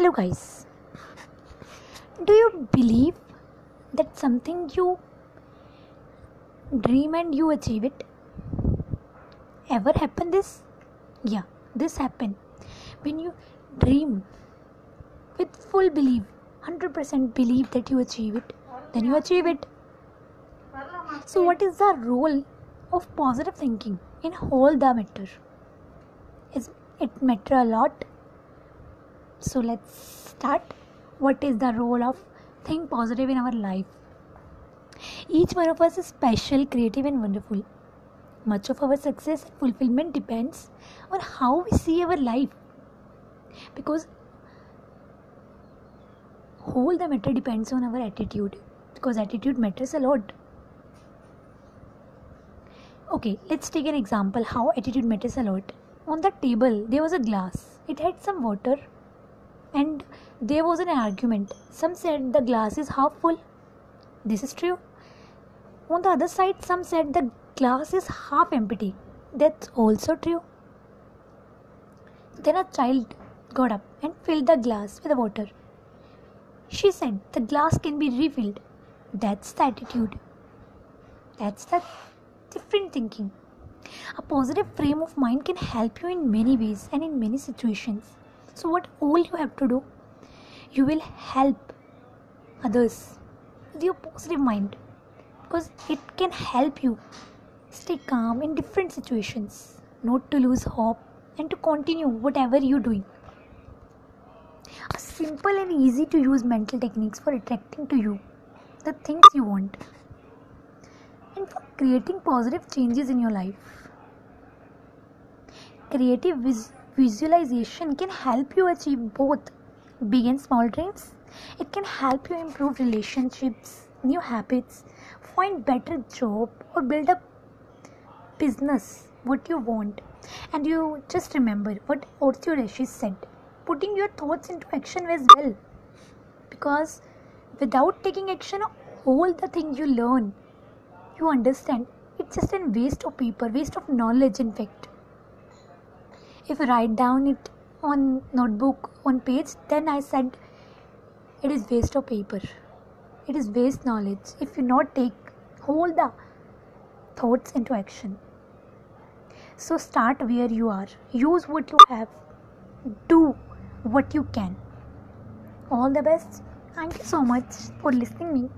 Hello guys, do you believe that something you dream and you achieve it? Ever happen this? Yeah, this happened when you dream with full belief, 100% believe that you achieve it, then you achieve it. So what is the role of positive thinking in all the matter? It matter a lot. So let's start. What is the role of think positive in our life? Each one of us is special, creative and wonderful. Much of our success and fulfillment depends on how we see our life, because whole the matter depends on our attitude, because attitude matters a lot. Okay, let's take an example how attitude matters a lot. On the table there was a glass. It had some water. And there was an argument. Some said the glass is half full. This is true. On the other side, some said the glass is half empty. That's also true. Then a child got up and filled the glass with water. She said the glass can be refilled. That's the attitude. That's the different thinking. A positive frame of mind can help you in many ways and in many situations. So what all you have to do, you will help others with your positive mind, because it can help you stay calm in different situations, not to lose hope and to continue whatever you're doing. A simple and easy to use mental techniques for attracting to you the things you want and for creating positive changes in your life. Creative visualization can help you achieve both big and small dreams. It can help you improve relationships, new habits, find better job or build up business what you want. And you just remember what Orthio Rishi said, putting your thoughts into action as well, because without taking action, all the thing you learn, you understand, it's just a waste of paper, waste of knowledge in fact. If I write down it on notebook, on page, then I said it is waste of paper. It is waste knowledge. If you not take all the thoughts into action. So start where you are. Use what you have. Do what you can. All the best. Thank you so much for listening me.